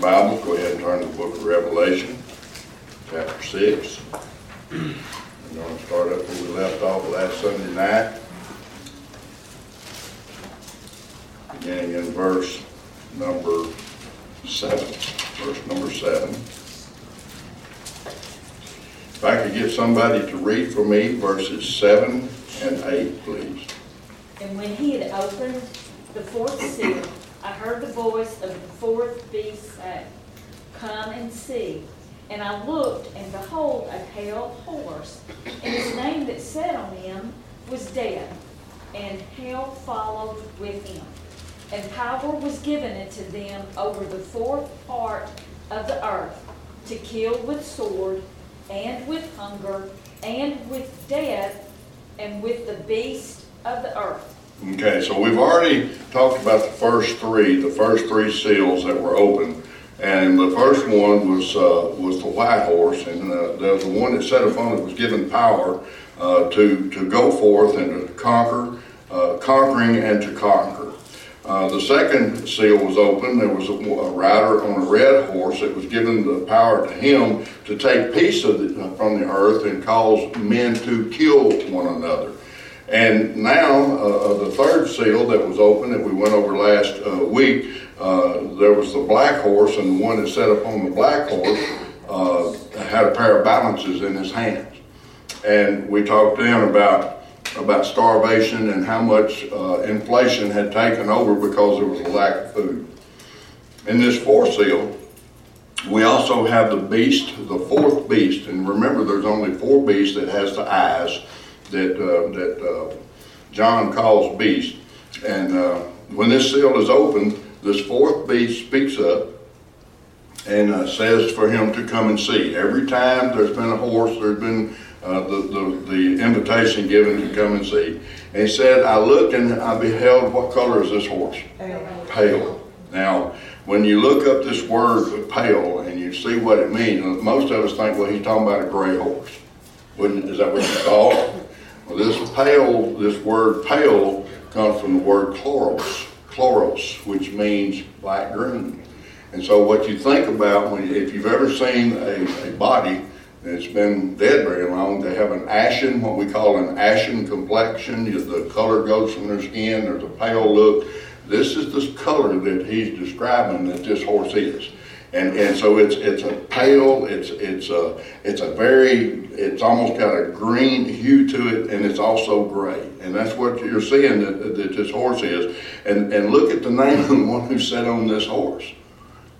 your Bible, go ahead and turn to the book of Revelation, chapter 6. I'm going to start up where we left off last Sunday night, beginning in verse number 7. Verse number 7. If I could get somebody to read for me verses 7 and 8, please. And when he had opened the fourth seal, I heard the voice of the fourth beast say, "Come and see." And I looked, and behold, a pale horse. And his name that sat on him was Death, and hell followed with him. And power was given unto them over the fourth part of the earth, to kill with sword, and with hunger, and with death, and with the beast of the earth. Okay, so we've already talked about the first three seals that were opened, and the first one was the white horse, and the one that sat upon it was given power to go forth and to conquer, conquering and to conquer. The second seal was opened. There was a rider on a red horse that was given the power to him to take peace from the earth and cause men to kill one another. And now, the third seal that was opened that we went over last week, there was the black horse, and the one that sat upon the black horse had a pair of balances in his hands. And we talked then about starvation and how much inflation had taken over because there was a lack of food. In this fourth seal, we also have the beast, the fourth beast. And remember, there's only four beasts that has the eyes that John calls beast. And when this seal is opened, this fourth beast speaks up and says for him to come and see. Every time there's been a horse, there's been the invitation given to come and see. And he said, I looked and I beheld, what color is this horse? Pale. Now, when you look up this word pale and you see what it means, most of us think, well, he's talking about a gray horse. Is that what you thought? Well, this word pale comes from the word chloros, which means light green. And so what you think about, if you've ever seen a body that's been dead very long, they have what we call an ashen complexion. The color goes from their skin, there's a pale look. This is the color that he's describing that this horse is. And so it's a pale, it's almost got a green hue to it, and it's also gray. And that's what you're seeing that this horse is. And look at the name of the one who sat on this horse.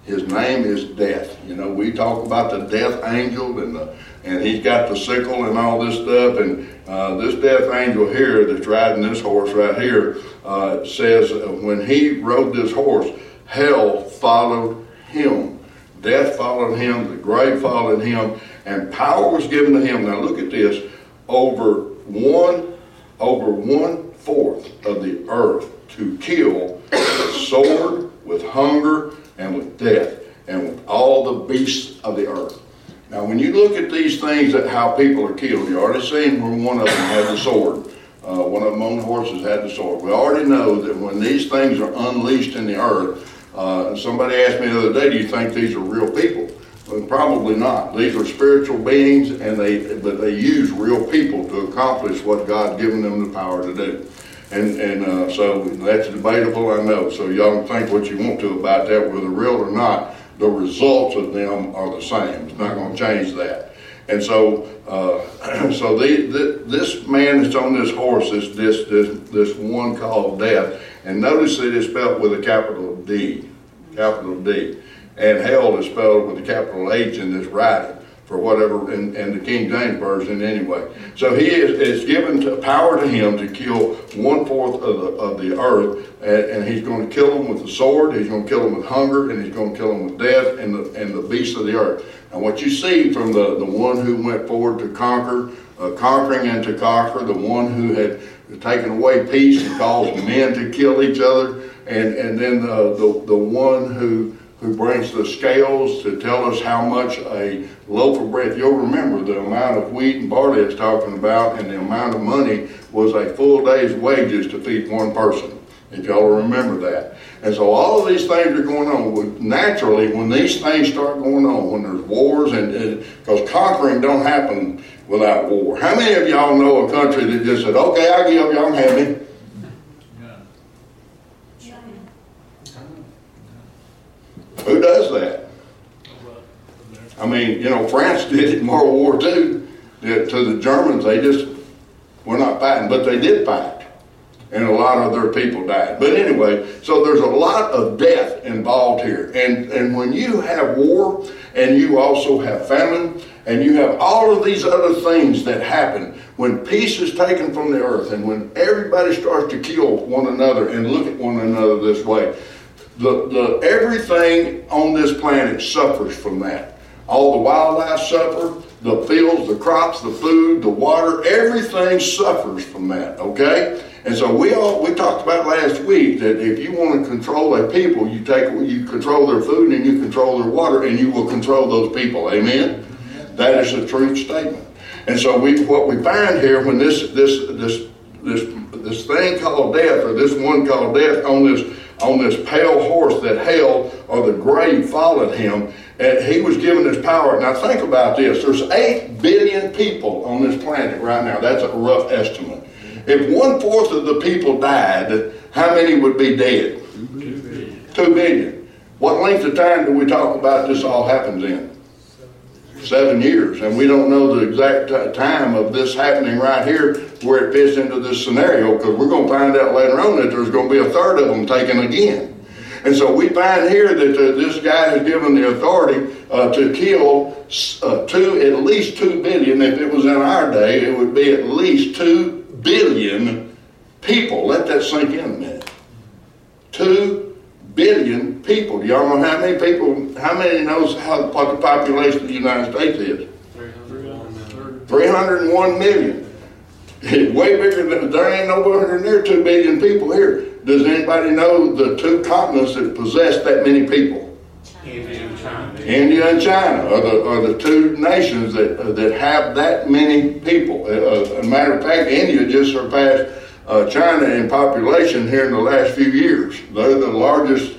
His name is Death. You know, we talk about the death angel and he's got the sickle and all this stuff. And this death angel here that's riding this horse right here says when he rode this horse, hell followed him. Death followed him, the grave followed him, and power was given to him. Now look at this, over one fourth of the earth to kill with sword, with hunger, and with death, and with all the beasts of the earth. Now when you look at these things, at how people are killed, you already seen where one of them had the sword. One of them on the horses had the sword. We already know that when these things are unleashed in the earth, somebody asked me the other day, do you think these are real people? Well, probably not. These are spiritual beings, but they use real people to accomplish what God's given them the power to do. And so that's debatable, I know. So y'all can think what you want to about that, whether real or not. The results of them are the same. It's not going to change that. And so, this man that's on this horse, this one called Death, and notice that it's spelled with a capital D, and hell is spelled with a capital H in this writing for whatever, in the King James Version anyway. So he is given power to him to kill one fourth of the earth, and he's going to kill them with the sword, he's going to kill them with hunger, and he's going to kill them with death and the beasts of the earth. And what you see from the one who went forward to conquer, conquering and to conquer, the one who had taken away peace and caused men to kill each other, and then the one who brings the scales to tell us how much a loaf of bread. You'll remember the amount of wheat and barley it's talking about, and the amount of money was a full day's wages to feed one person, if y'all remember that. And so all of these things are going on. Naturally, when these things start going on, when there's wars, and because conquering don't happen without war. How many of y'all know a country that just said, okay, I give, y'all have me? Yeah. Who does that? I mean, you know, France did it in World War II to the Germans. They just were not fighting, but they did fight. And a lot of their people died. But anyway, so there's a lot of death involved here. And when you have war, and you also have famine, and you have all of these other things that happen, when peace is taken from the earth, and when everybody starts to kill one another and look at one another this way, everything on this planet suffers from that. All the wildlife suffer, the fields, the crops, the food, the water, everything suffers from that, okay? And so we talked about last week that if you want to control a people, you control their food and you control their water, and you will control those people. Amen? That is a true statement. And so what we find here when this thing called death, or this one called death, on this pale horse that hell or the grave followed him, and he was given this power. Now think about this. There's 8 billion people on this planet right now. That's a rough estimate. If 1/4 of the people died, how many would be dead? 2 billion. 2 billion. What length of time do we talk about this all happens in? 7 years. And we don't know the exact time of this happening right here where it fits into this scenario, because we're going to find out later on that there's going to be a third of them taken again. And so we find here that this guy is given the authority to kill at least 2 billion. If it was in our day, it would be at least 2 billion people. Let that sink in a minute. 2 billion people. Do y'all know how many people, how many knows what the population of the United States is? 301 million. It's way bigger than, there ain't nowhere near 2 billion people here. Does anybody know the 2 continents that possess that many people? India and China are the 2 nations that have that many people. As a matter of fact, India just surpassed China in population here in the last few years. They're the largest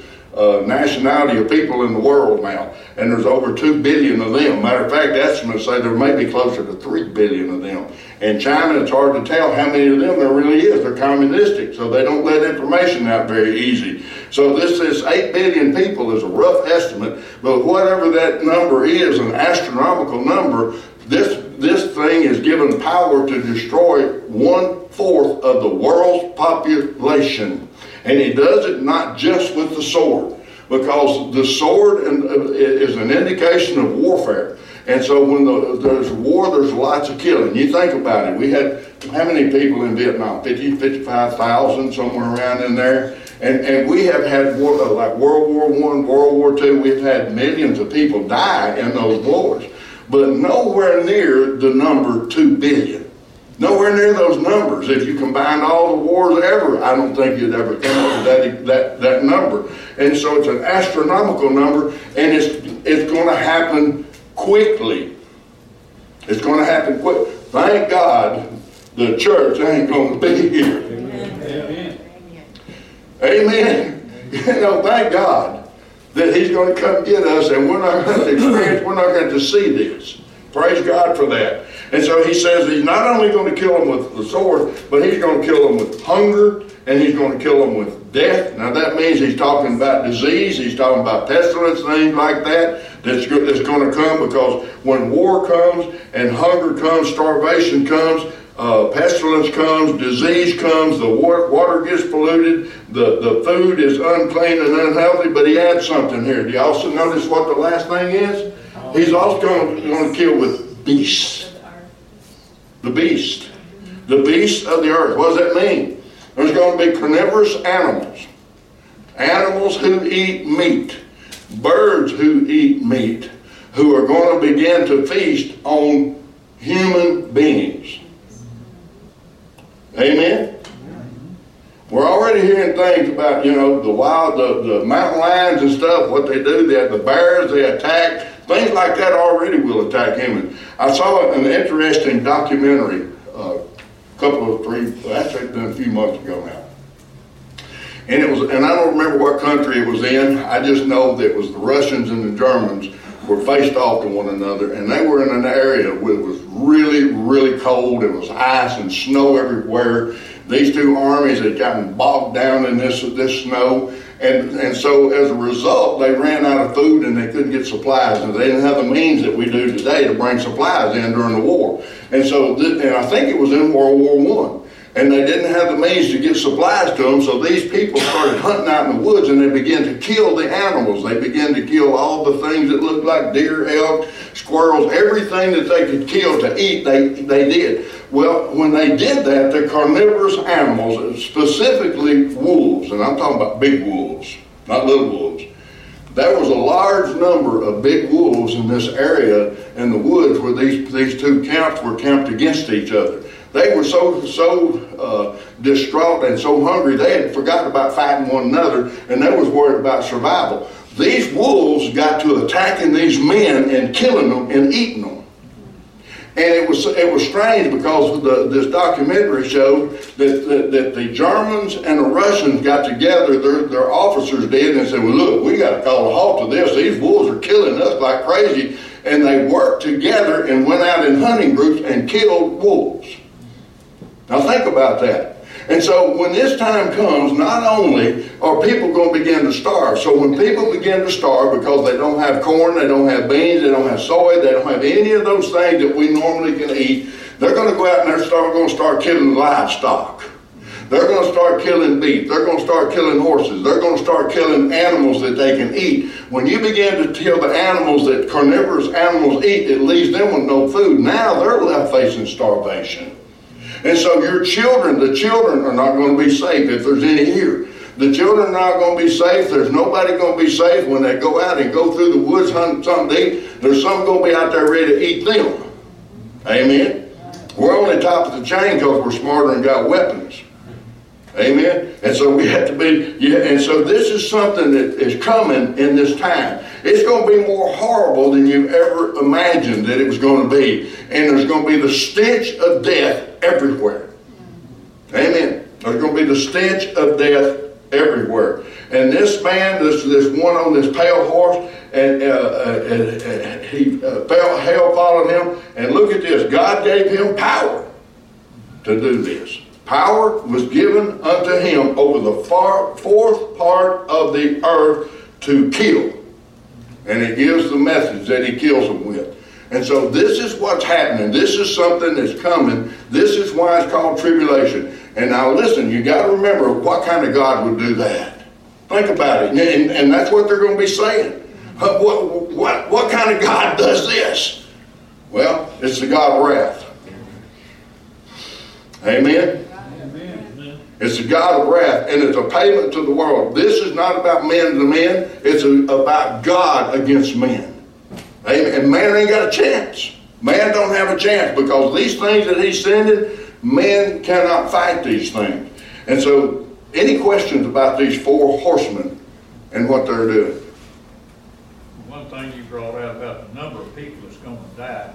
nationality of people in the world now, and there's over 2 billion of them. Matter of fact, estimates say there may be closer to 3 billion of them. In China, it's hard to tell how many of them there really is. They're communistic, so they don't let information out very easy. So this 8 billion people is a rough estimate, but whatever that number is, an astronomical number, this thing is given power to destroy 1/4 of the world's population. And he does it not just with the sword, because the sword is an indication of warfare. And so when there's war, there's lots of killing. You think about it. We had how many people in Vietnam? 50, 55,000, somewhere around in there. And we have had war, like World War I, World War II. We've had millions of people die in those wars, but nowhere near the number 2 billion. Nowhere near those numbers. If you combined all the wars ever, I don't think you'd ever come up with that number. And so it's an astronomical number, and it's going to happen quickly. It's going to happen quick. Thank God the church ain't going to be here. Amen. Amen. You know, thank God that He's going to come get us, and we're not going to experience, we're not going to see this. Praise God for that. And so he says he's not only going to kill them with the sword, but he's going to kill them with hunger, and he's going to kill them with death. Now that means he's talking about disease, he's talking about pestilence, things like that, that's going to come, because when war comes, and hunger comes, starvation comes, pestilence comes, disease comes, the water gets polluted, the food is unclean and unhealthy, but he adds something here. Do you also notice what the last thing is? He's also going to kill with beasts. The beast of the earth. What does that mean? There's going to be carnivorous animals who eat meat, birds who eat meat, who are going to begin to feast on human beings. Amen? We're already hearing things about, you know, the wild, the mountain lions and stuff, what they do, they have the bears, they attack. Things like that already will attack humans. I saw an interesting documentary a couple of three, well, actually it's been a few months ago now. And it was, and I don't remember what country it was in. I just know that it was the Russians and the Germans were faced off to one another, and they were in an area where it was really, really cold. It was ice and snow everywhere. These two armies had gotten bogged down in this snow, and so as a result, they ran out of food and they couldn't get supplies, and they didn't have the means that we do today to bring supplies in during the war. And so, and I think it was in World War I. And they didn't have the means to get supplies to them, so these people started hunting out in the woods, and they began to kill the animals. They began to kill all the things that looked like deer, elk, squirrels, everything that they could kill to eat, they did. Well, when they did that, the carnivorous animals, specifically wolves, and I'm talking about big wolves, not little wolves. There was a large number of big wolves in this area in the woods where these two camps were camped against each other. They were so distraught and so hungry, they had forgotten about fighting one another, and they was worried about survival. These wolves got to attacking these men and killing them and eating them. And it was strange because this documentary showed that the Germans and the Russians got together, their officers did, and said, well, look, we got to call a halt to this. These wolves are killing us like crazy. And they worked together and went out in hunting groups and killed wolves. Now think about that. And so when this time comes, not only are people going to begin to starve, so when people begin to starve because they don't have corn, they don't have beans, they don't have soy, they don't have any of those things that we normally can eat, they're going to go out and they're going to start killing livestock. They're going to start killing beef. They're going to start killing horses. They're going to start killing animals that they can eat. When you begin to kill the animals that carnivorous animals eat, it leaves them with no food. Now they're left facing starvation. And so your children, the children are not going to be safe if there's any here. The children are not going to be safe. There's nobody going to be safe when they go out and go through the woods hunting something to eat. There's some going to be out there ready to eat them. Amen? We're on the top of the chain because we're smarter and got weapons. Amen? And so we have to be, and so this is something that is coming in this time. It's going to be more horrible than you ever imagined that it was going to be. And there's going to be the stench of death everywhere. Amen. There's going to be the stench of death everywhere. And this man, this one on this pale horse, and hell followed him. And look at this. God gave him power to do this. Power was given unto him over the fourth part of the earth to kill. And it gives the message that he kills them with. And so this is what's happening. This is something that's coming. This is why it's called tribulation. And now listen, you got to remember what kind of God would do that. Think about it. And that's what they're going to be saying. What kind of God does this? Well, it's the God of wrath. Amen? It's the God of wrath, and it's a payment to the world. This is not about men to men. It's about God against men. Amen. And man ain't got a chance. Man don't have a chance because these things that he's sending, men cannot fight these things. And so, any questions about these four horsemen and what they're doing? One thing you brought out about the number of people that's going to die,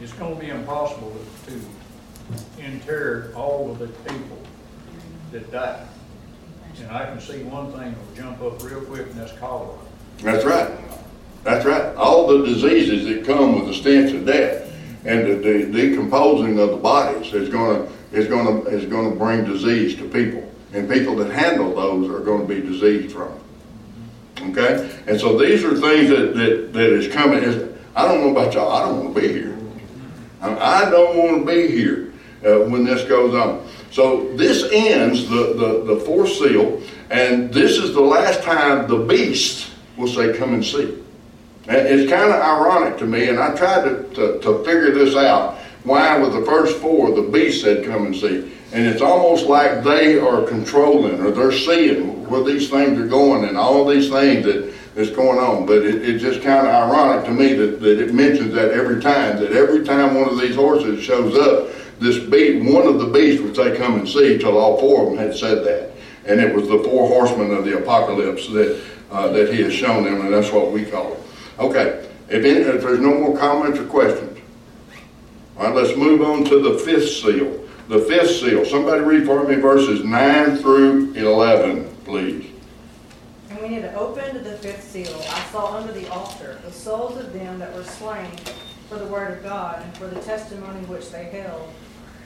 it's going to be impossible to inter all of the people that died. And I can see one thing will jump up real quick, and that's cholera. That's right. That's right. All the diseases that come with the stench of death and the decomposing of the bodies is going to bring disease to people. And people that handle those are going to be diseased from it. Okay? And so these are things that is coming. I don't know about y'all. I don't want to be here. I don't want to be here when this goes on. So this ends the fourth seal, and this is the last time the beast will say, come and see. And it's kind of ironic to me, and I tried to figure this out, why with the first four the beast said, come and see. And it's almost like they are controlling, or they're seeing where these things are going and all these things that is going on. But it's just kind of ironic to me that it mentions that every time one of these horses shows up, this beast, one of the beasts would say, come and see, till all four of them had said that. And it was the four horsemen of the apocalypse that he has shown them, and that's what we call it. Okay, if there's no more comments or questions. All right, let's move on to the fifth seal. the fifth seal. Somebody read for me verses 9 through 11, please. And when it opened the fifth seal, I saw under the altar the souls of them that were slain for the word of God and for the testimony which they held.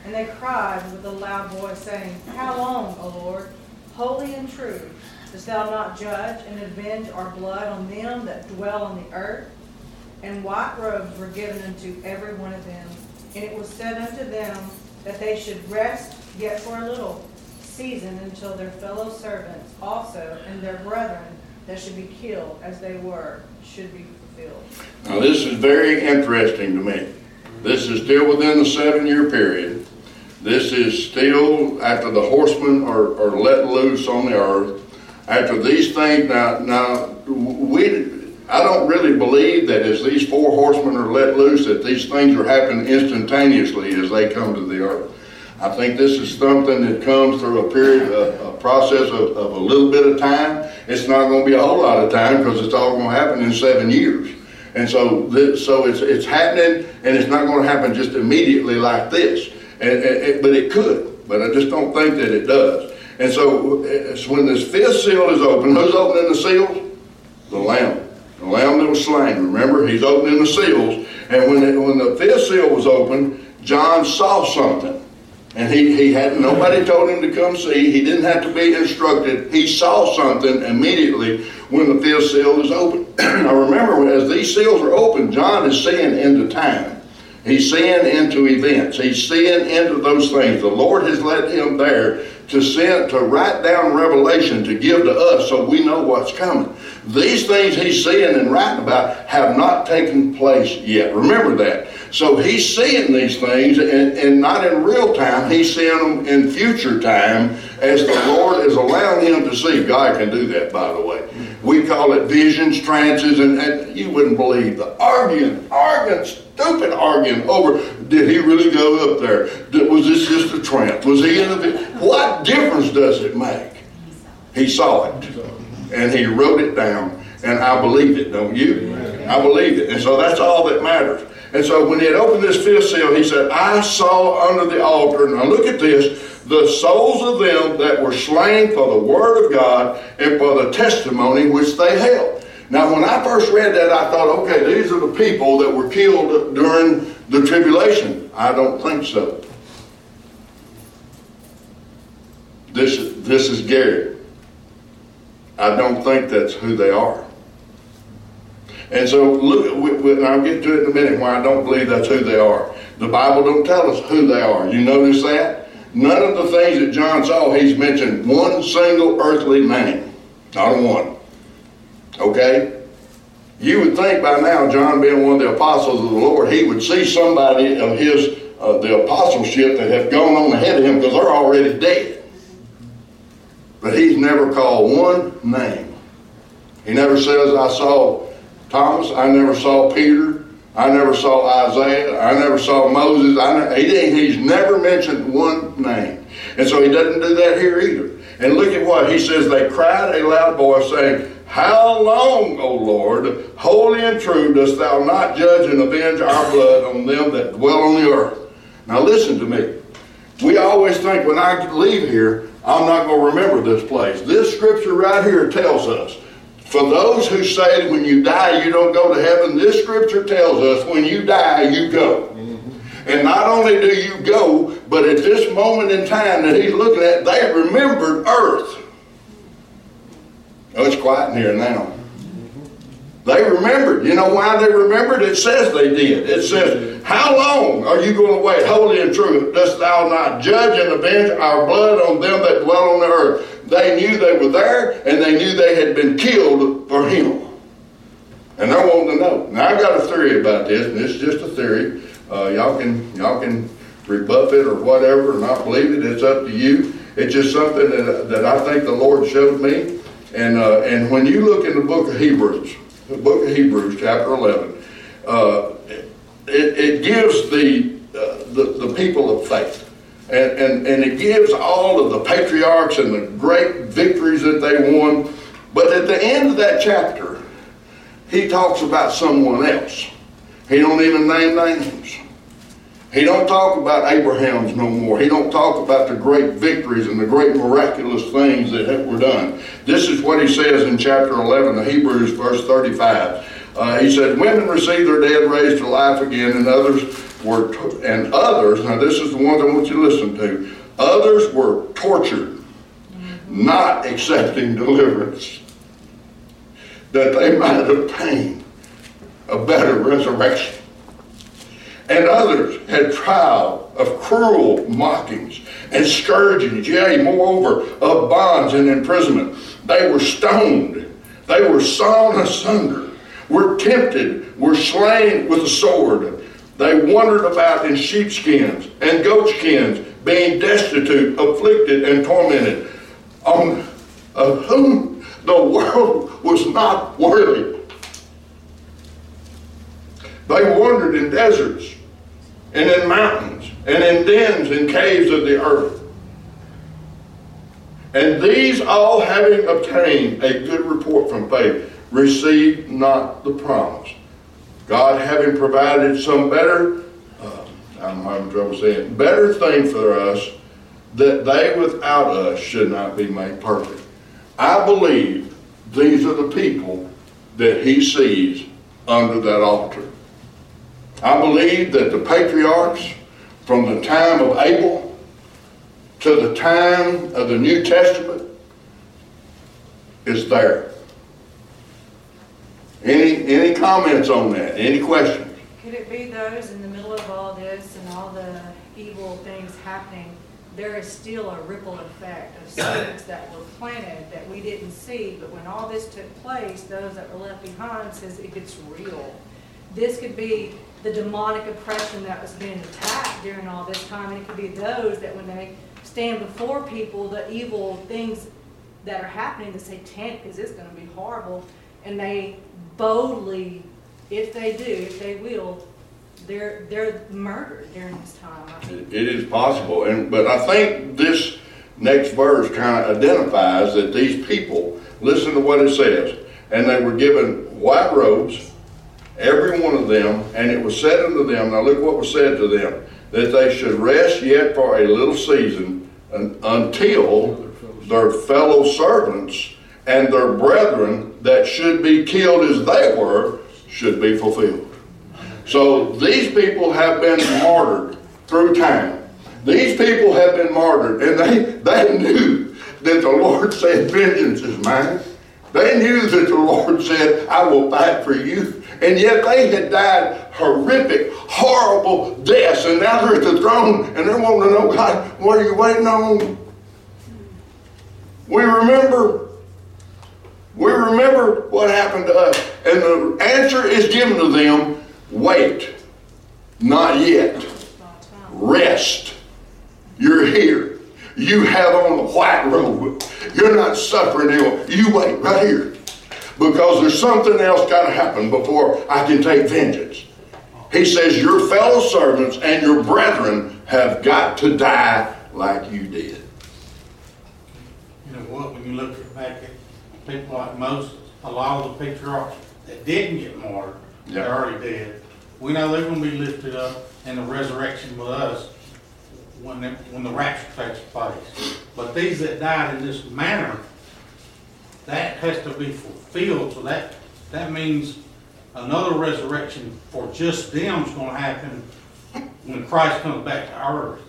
And they cried with a loud voice, saying, How long, O Lord, holy and true, dost thou not judge and avenge our blood on them that dwell on the earth? And white robes were given unto every one of them. And it was said unto them that they should rest yet for a little season until their fellow servants also and their brethren that should be killed as they were should be fulfilled. Now this is very interesting to me. This is still within the 7-year period. This is still after the horsemen are let loose on the earth. After these things, I don't really believe that as these 4 horsemen are let loose that these things are happening instantaneously as they come to the earth. I think this is something that comes through a period, a process of a little bit of time. It's not going to be a whole lot of time because it's all going to happen in 7 years. And so it's happening, and it's not going to happen just immediately like this. But it could. But I just don't think that it does. And so it's when this fifth seal is opened, who's opening the seals? The Lamb. The Lamb that was slain. Remember, he's opening the seals. And when the fifth seal was opened, John saw something. And he had nobody told him to come see. He didn't have to be instructed. He saw something immediately when the fifth seal is open. Now remember, as these seals are open, John is seeing into time. He's seeing into events. He's seeing into those things. The Lord has led him there to write down revelation to give to us so we know what's coming. These things he's seeing and writing about have not taken place yet. Remember that. So he's seeing these things, and not in real time. He's seeing them in future time as the Lord is allowing him to see. God can do that, by the way. We call it visions, trances, and you wouldn't believe the stupid arguing over, did he really go up there? Was this just a trance? Was he in the vision? What difference does it make? He saw it, and he wrote it down, and I believe it, don't you? I believe it, and so that's all that matters. And so when he had opened this fifth seal, he said, I saw under the altar, now look at this, the souls of them that were slain for the word of God and for the testimony which they held. Now when I first read that, I thought, okay, these are the people that were killed during the tribulation. I don't think so. This is Gary. I don't think that's who they are. And so, look, and I'll get to it in a minute why I don't believe that's who they are. The Bible don't tell us who they are. You notice that? None of the things that John saw, he's mentioned one single earthly name. Not one. Okay? You would think by now, John being one of the apostles of the Lord, he would see somebody of his, the apostleship that have gone on ahead of him because they're already dead. But he's never called one name. He never says, I saw Thomas, I never saw Peter, I never saw Isaiah, I never saw Moses. He's never mentioned one name. And so he doesn't do that here either. And look at what he says, they cried a loud voice saying, How long, O Lord, holy and true, dost thou not judge and avenge our blood on them that dwell on the earth? Now listen to me. We always think when I leave here, I'm not going to remember this place. This scripture right here tells us, for those who say when you die you don't go to heaven, this scripture tells us when you die you go. Mm-hmm. And not only do you go, but at this moment in time that he's looking at, they remembered earth. Oh, it's quiet in here now. Mm-hmm. They remembered. You know why they remembered? It says they did. It says, how long are you going to wait, holy and true, dost thou not judge and avenge our blood on them that dwell on the earth? They knew they were there, and they knew they had been killed for him. And they're wanting to know. Now, I've got a theory about this, and it's just a theory. Y'all can rebuff it or whatever, or not believe it. It's up to you. It's just something that I think the Lord showed me. And when you look in the book of Hebrews, chapter 11, it gives the people of faith. And it gives all of the patriarchs and the great victories that they won. But at the end of that chapter, he talks about someone else. He don't even name names. He don't talk about Abraham's no more. He don't talk about the great victories and the great miraculous things that were done. This is what he says in chapter 11 of Hebrews, verse 35. He said, "Women received their dead raised to life again, and others were now this is the one I want you to listen to. Others were tortured, not accepting deliverance, that they might obtain a better resurrection. And others had trial of cruel mockings and scourgings, yea, moreover, of bonds and imprisonment. They were stoned, they were sawn asunder, were tempted, were slain with a sword. They wandered about in sheepskins and goatskins, being destitute, afflicted, and tormented, of whom the world was not worthy. They wandered in deserts and in mountains and in dens and caves of the earth. And these all, having obtained a good report from faith, received not the promise. God, having provided some better, I'm having trouble saying, better thing for us, that they without us should not be made perfect." I believe these are the people that he sees under that altar. I believe that the patriarchs, from the time of Abel to the time of the New Testament, is there. Any comments on that? Any questions? Could it be those in the middle of all this and all the evil things happening, there is still a ripple effect of seeds that were planted that we didn't see, but when all this took place, those that were left behind says it gets real. This could be the demonic oppression that was being attacked during all this time, and it could be those that when they stand before people, the evil things that are happening, the satanic, because it's going to be horrible, and they boldly, if they do, if they will, they're murdered during this time. I mean, it is possible, but I think this next verse kind of identifies that these people, listen to what it says, and they were given white robes, every one of them, and it was said unto them, now look what was said to them, that they should rest yet for a little season until their fellow servants and their brethren that should be killed as they were should be fulfilled. So these people have been martyred through time. These people have been martyred, and they knew that the Lord said, "Vengeance is mine." They knew that the Lord said, "I will fight for you." And yet they had died horrific, horrible deaths. And now they're at the throne and they're wanting to know, "God, what are you waiting on?" We remember what happened to us. And the answer is given to them, wait, not yet. Rest. You're here. You have on the white robe. You're not suffering anymore. You wait right here. Because there's something else got to happen before I can take vengeance. He says your fellow servants and your brethren have got to die like you did. You know what, when you look back at people like Moses, a lot of the patriarchs that didn't get martyred, they're already dead. We know they're going to be lifted up in the resurrection with us when the rapture takes place. But these that died in this manner, that has to be fulfilled, so that means another resurrection for just them is going to happen when Christ comes back to earth.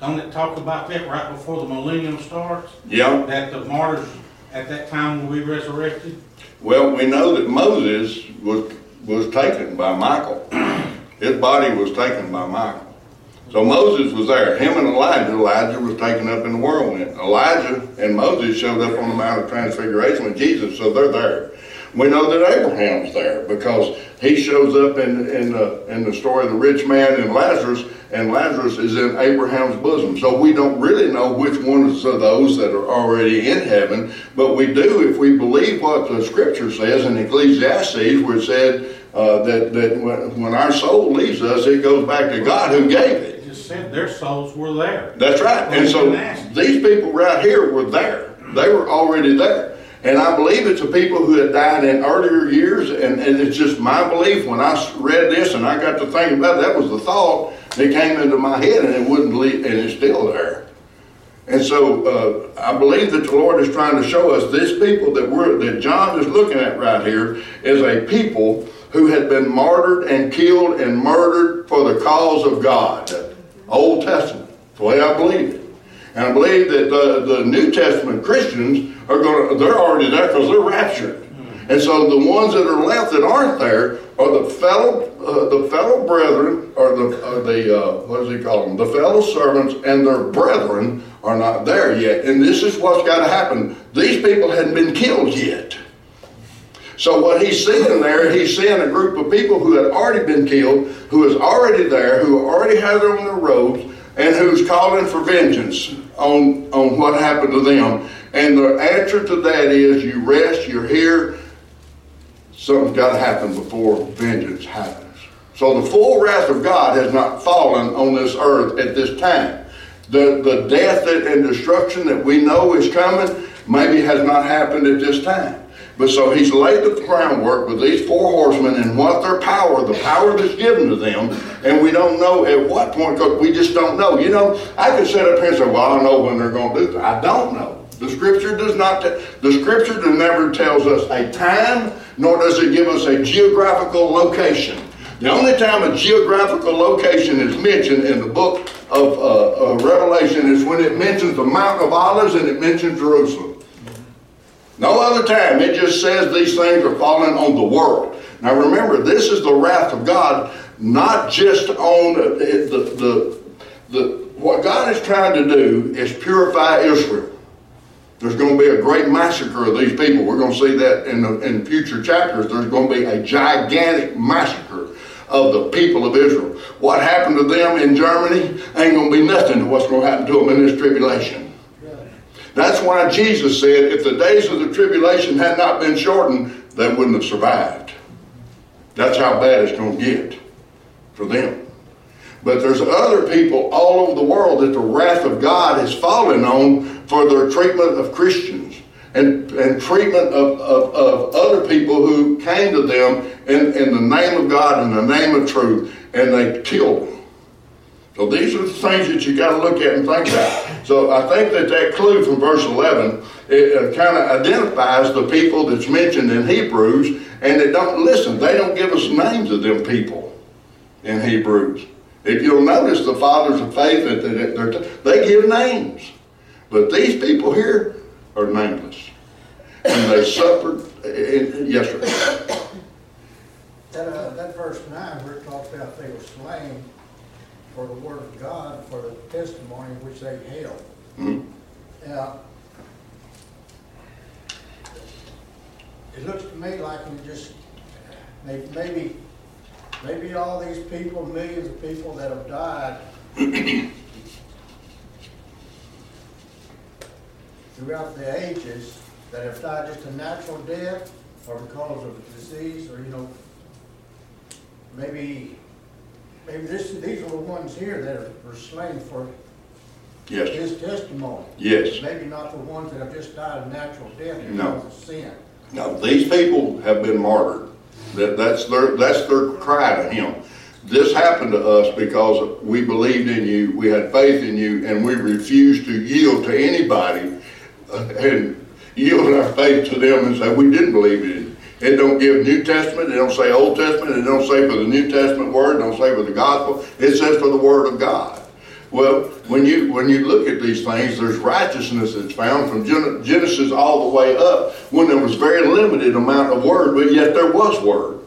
Don't it talk about that right before the millennium starts? Yeah. That the martyrs at that time will be resurrected? Well, we know that Moses was taken by Michael. His body was taken by Michael. So Moses was there. Him and Elijah. Elijah was taken up in the whirlwind. Elijah and Moses showed up on the Mount of Transfiguration with Jesus, so they're there. We know that Abraham's there because he shows up in the story of the rich man and Lazarus is in Abraham's bosom. So we don't really know which ones of those that are already in heaven, but we do if we believe what the Scripture says in Ecclesiastes, where it said that when our soul leaves us, it goes back to God who gave it. Said their souls were there. That's right. And so these people right here were there. They were already there. And I believe it's the people who had died in earlier years, and it's just my belief when I read this and I got to thinking about it, that was the thought It came into my head and it wouldn't leave, and it's still there. And so I believe that the Lord is trying to show us these people that John is looking at right here is a people who had been martyred and killed and murdered for the cause of God. Old Testament. That's the way I believe it. And I believe that the New Testament Christians they're already there because they're raptured. And so the ones that are left that aren't there are the fellow brethren, or what does he call them? The fellow servants and their brethren are not there yet. And this is what's got to happen. These people hadn't been killed yet. So what he's seeing there, he's seeing a group of people who had already been killed, who is already there, who already have them on their robes, and who's calling for vengeance on what happened to them. And the answer to that is you rest, you're here. Something's got to happen before vengeance happens. So the full wrath of God has not fallen on this earth at this time. The death and destruction that we know is coming maybe has not happened at this time. But so he's laid the groundwork with these four horsemen and what their power, the power that's given to them, and we don't know at what point, because we just don't know. You know, I could sit up here and say, well, I don't know when they're going to do that. I don't know. The Scripture does not. The Scripture never tells us a time, nor does it give us a geographical location. The only time a geographical location is mentioned in the book of Revelation is when it mentions the Mount of Olives and it mentions Jerusalem. No other time. It just says these things are falling on the world. Now remember, this is the wrath of God, not just on what God is trying to do is purify Israel. There's going to be a great massacre of these people. We're going to see that in future chapters. There's going to be a gigantic massacre of the people of Israel. What happened to them in Germany ain't going to be nothing to what's going to happen to them in this tribulation. That's why Jesus said if the days of the tribulation had not been shortened, they wouldn't have survived. That's how bad it's going to get for them. But there's other people all over the world that the wrath of God is falling on for their treatment of Christians and treatment of other people who came to them in the name of God and the name of truth, and they killed them. So these are the things that you got to look at and think about. So I think that clue from verse 11, it kind of identifies the people that's mentioned in Hebrews, and they don't listen. They don't give us names of them people in Hebrews. If you'll notice, the fathers of faith, they give names. But these people here are nameless. And they suffered. Yes, sir. That verse 9 where it talks about they were slain for the word of God, for the testimony which they held. Mm-hmm. Now, it looks to me like we just, maybe all these people, millions of people that have died throughout the ages, that have died just a natural death or because of disease, or, you know, maybe these are the ones here that were slain for his testimony. Yes. Maybe not the ones that have just died a natural death because of sin. No, these people have been martyred. That's their cry to him. This happened to us because we believed in you, we had faith in you, and we refused to yield to anybody and yield our faith to them and say we didn't believe in you. It don't give New Testament, it don't say Old Testament, it don't say for the New Testament word, it don't say for the gospel, it says for the word of God. Well, when you look at these things, there's righteousness that's found from Genesis all the way up, when there was very limited amount of word, but yet there was word.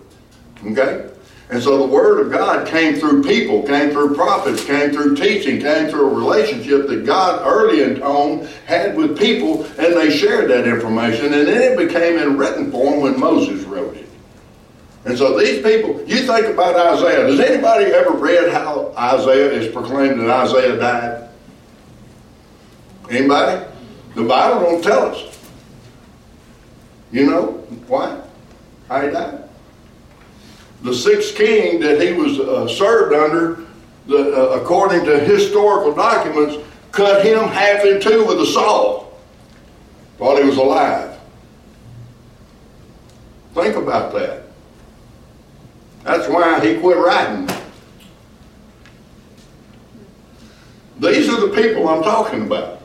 Okay? And so the word of God came through people, came through prophets, came through teaching, came through a relationship that God early on had with people, and they shared that information, and then it became in written form when Moses wrote it. And so these people, you think about Isaiah. Does anybody ever read how Isaiah is proclaimed that Isaiah died? Anybody? The Bible don't tell us. You know why? How he died? The sixth king that he was served under, according to historical documents, cut him half in two with a saw while he was alive. Think about that. That's why he quit writing. These are the people I'm talking about.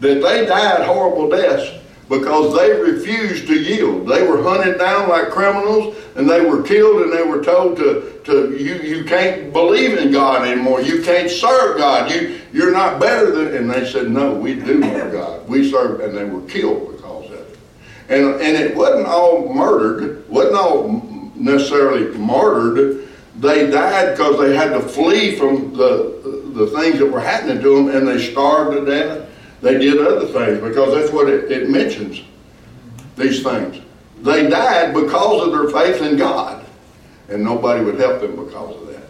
That they died horrible deaths because they refused to yield. They were hunted down like criminals, and they were killed, and they were told you can't believe in God anymore. You can't serve God. You're not better than... And they said, no, we do know God. We serve... And they were killed because of it. And it wasn't all murdered. Wasn't all necessarily martyred. They died because they had to flee from the things that were happening to them, and they starved to death. They did other things because that's what it mentions, these things. They died because of their faith in God, and nobody would help them because of that.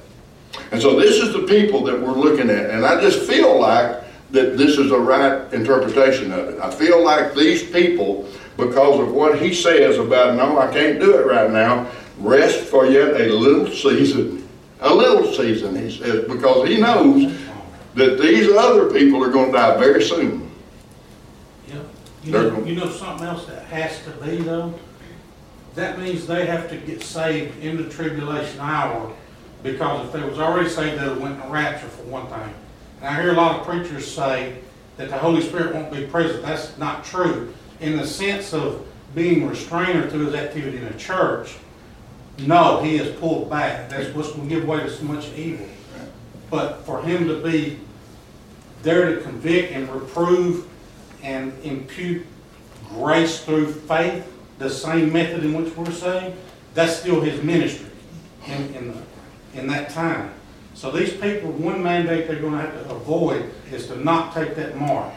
And so this is the people that we're looking at, and I just feel like that this is a right interpretation of it. I feel like these people, because of what he says about, no, I can't do it right now, rest for yet a little season. A little season, he says, because he knows that these other people are going to die very soon. Yeah. You know something else that has to be, though? That means they have to get saved in the tribulation hour, because if they was already saved, they went in the rapture for one thing. And I hear a lot of preachers say that the Holy Spirit won't be present. That's not true. In the sense of being restrainer to his activity in a church, no, he is pulled back. That's what's going to give way to so much evil. But for him to be there to convict and reprove and impute grace through faith, the same method in which we're saved, that's still his ministry in that time. So these people, one mandate they're going to have to avoid is to not take that mark.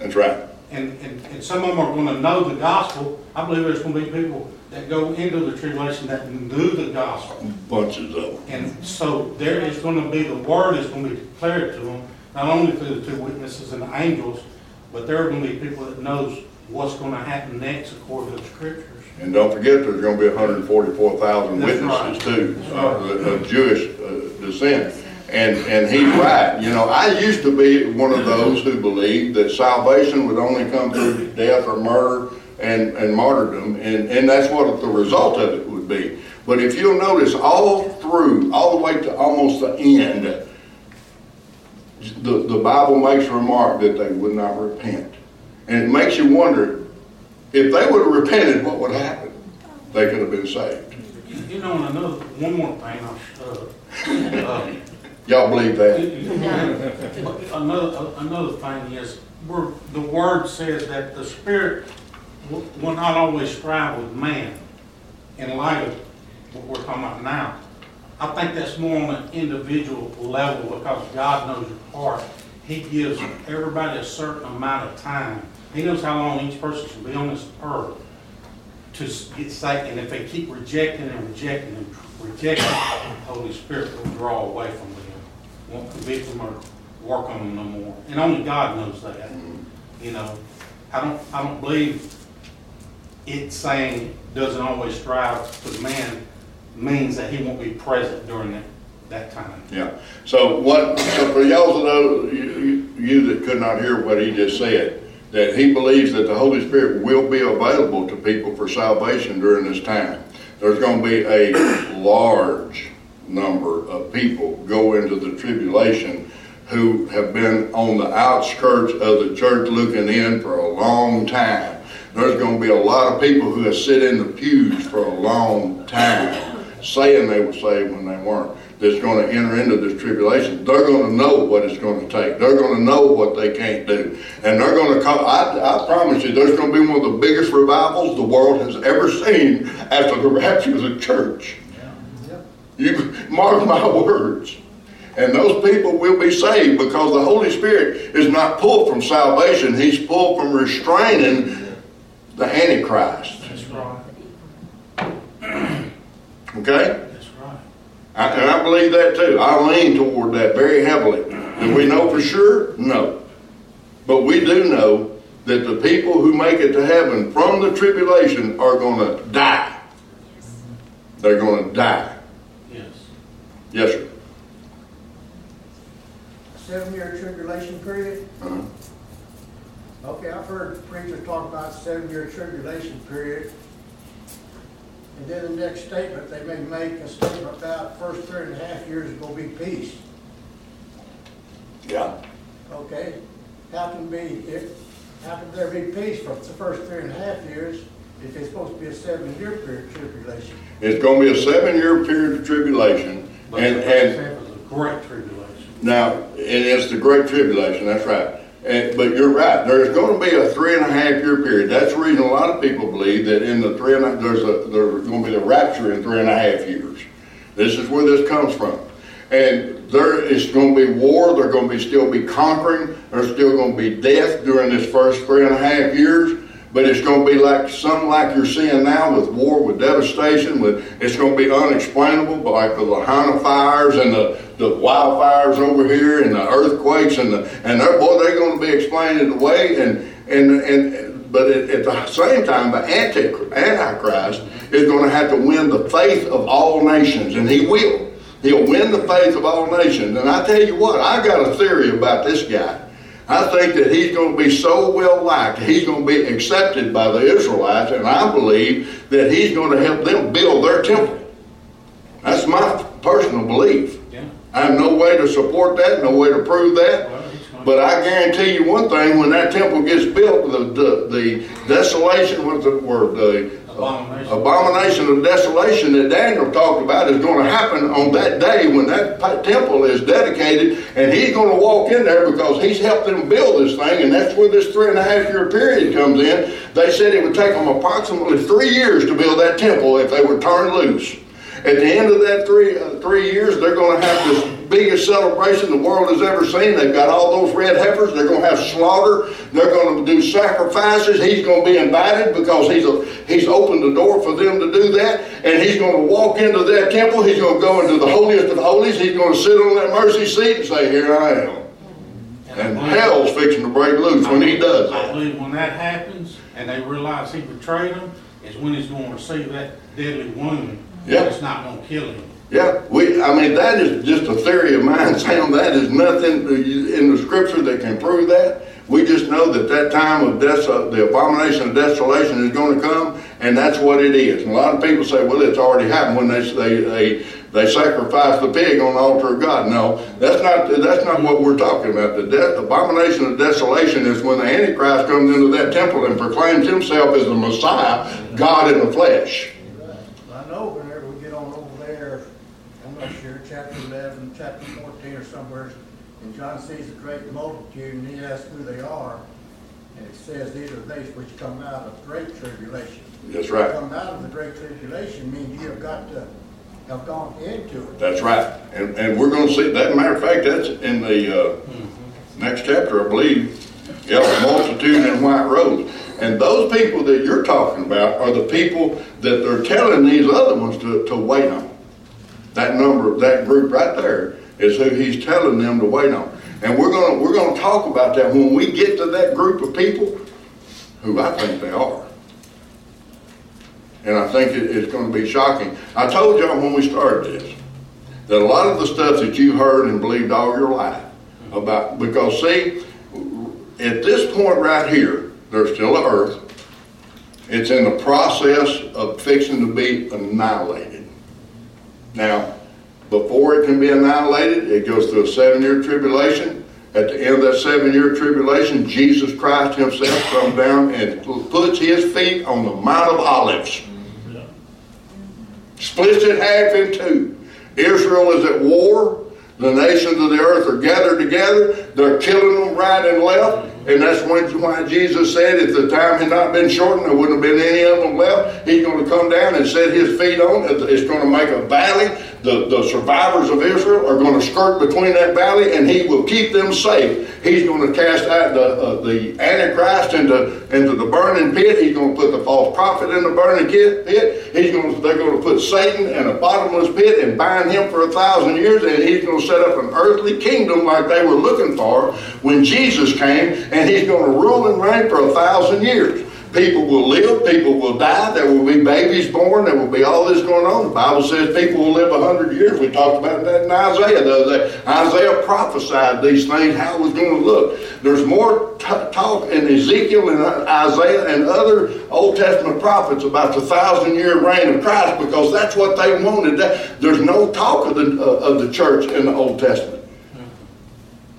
That's right. And some of them are going to know the gospel. I believe there's going to be people that go into the tribulation that knew the gospel. Bunches of them. And so there is going to be, the word is going to be declared to them, not only through the two witnesses and the angels, but there are going to be people that knows what's going to happen next according to the scriptures. And don't forget there's going to be 144,000 witnesses, right, too, of Jewish descent. And he's right. You know, I used to be one of those who believed that salvation would only come through death or murder and martyrdom, and that's what the result of it would be. But if you'll notice, all through, all the way to almost the end, the Bible makes a remark that they would not repent. And it makes you wonder, if they would have repented, what would happen? They could have been saved. You know, and another, one more thing, I'll shut up. Y'all believe that? Another thing is, the Word says that the Spirit will not always strive with man in light of what we're talking about now. I think that's more on an individual level because God knows your heart. He gives everybody a certain amount of time. He knows how long each person should be on this earth to get saved. And if they keep rejecting and rejecting and rejecting, the Holy Spirit will draw away from them. Won't convict them or work on them no more. And only God knows that. You know, I don't believe it saying doesn't always strive for man means that he won't be present during that time. Yeah. So for y'all to know, you that could not hear what he just said, that he believes that the Holy Spirit will be available to people for salvation during this time. There's going to be a large number of people go into the tribulation who have been on the outskirts of the church looking in for a long time. There's going to be a lot of people who have sit in the pews for a long time saying they were saved when they weren't, that's going to enter into this tribulation. They're going to know what it's going to take. They're going to know what they can't do. And they're going to come, I promise you, there's going to be one of the biggest revivals the world has ever seen after the rapture of the church. You mark my words. And those people will be saved because the Holy Spirit is not pulled from salvation. He's pulled from restraining the Antichrist. That's right. Okay? That's right. I believe that too. I lean toward that very heavily. Do we know for sure? No. But we do know that the people who make it to heaven from the tribulation are going to die. Yes. They're going to die. Yes, sir. 7-year tribulation period? Uh-huh. Okay, I've heard preachers talk about 7-year tribulation period. And then the next statement, they may make a statement about first 3.5 years is going to be peace. Yeah. Okay? How can there be peace for the first 3.5 years if it's supposed to be a 7-year period of tribulation? It's going to be a 7-year period of tribulation. But and the great tribulation. Now, and it's the great tribulation, that's right. But you're right, there's going to be a 3.5-year period. That's the reason a lot of people believe that in the there's going to be the rapture in 3.5 years. This is where this comes from. And there is going to be war, there's going to be still be conquering, there's still going to be death during this first 3.5 years. But it's going to be like something like you're seeing now with war, with devastation. It's going to be unexplainable, but like the Lahaina fires and the wildfires over here and the earthquakes and they're going to be explained away. But at the same time, the Antichrist is going to have to win the faith of all nations, and he will. He'll win the faith of all nations. And I tell you what, I got a theory about this guy. I think that he's going to be so well liked, he's going to be accepted by the Israelites, and I believe that he's going to help them build their temple. That's my personal belief. Yeah. I have no way to support that, no way to prove that. Well, but I guarantee you one thing: when that temple gets built, the desolation, what's the word? The abomination of desolation that Daniel talked about is going to happen on that day when that temple is dedicated, and he's going to walk in there because he's helped them build this thing, and that's where this 3.5-year period comes in. They said it would take them approximately 3 years to build that temple if they were turned loose. At the end of that three years, they're going to have this biggest celebration the world has ever seen. They've got all those red heifers. They're going to have slaughter. They're going to do sacrifices. He's going to be invited because he's opened the door for them to do that. And he's going to walk into that temple. He's going to go into the holiest of holies. He's going to sit on that mercy seat and say, "Here I am." And hell's fixing to break loose when he does that. I believe when that happens and they realize he betrayed them is when he's going to receive that deadly wound. Yeah. It's not going to kill him. Yeah, that is just a theory of mine, Sam. That is nothing in the scripture that can prove that. We just know that time of the abomination of desolation is going to come, and that's what it is. And a lot of people say, well, it's already happened when they sacrifice the pig on the altar of God. No, that's not what we're talking about. The abomination of desolation is when the Antichrist comes into that temple and proclaims himself as the Messiah, God in the flesh. I know. Chapter 11, chapter 14 or somewhere, and John sees a great multitude, and he asks who they are, and it says these are they which come out of the great tribulation. That's right. Come out of the great tribulation means you have got to have gone into it. That's right. And we're going to see that. Matter of fact, that's in the next chapter, I believe. Yeah, the multitude in white robes. And those people that you're talking about are the people that they're telling these other ones to wait on. That number, that group right there, is who he's telling them to wait on. And we're gonna talk about that when we get to that group of people, who I think they are. And I think it's going to be shocking. I told y'all when we started this that a lot of the stuff that you heard and believed all your life about, because see, at this point right here, there's still an earth. It's in the process of fixing to be annihilated. Now, before it can be annihilated, it goes through a 7-year tribulation. At the end of that 7-year tribulation, Jesus Christ himself comes down and puts his feet on the Mount of Olives. Splits it half in two. Israel is at war. The nations of the earth are gathered together. They're killing them right and left. And that's why Jesus said if the time had not been shortened, there wouldn't have been any of them left. He's going to come down and set his feet on. It's going to make a valley. The survivors of Israel are going to skirt between that valley, and he will keep them safe. He's going to cast out the Antichrist into the burning pit. He's going to put the false prophet in the burning pit. They're going to put Satan in a bottomless pit and bind him for 1,000 years, and he's going to set up an earthly kingdom like they were looking for when Jesus came, and he's going to rule and reign for 1,000 years. People will live, people will die, there will be babies born, there will be all this going on. The Bible says people will live 100 years. We talked about that in Isaiah the other day. Isaiah prophesied these things, how it was going to look. There's more talk in Ezekiel and Isaiah and other Old Testament prophets about the 1,000-year reign of Christ, because that's what they wanted. There's no talk of the church in the Old Testament.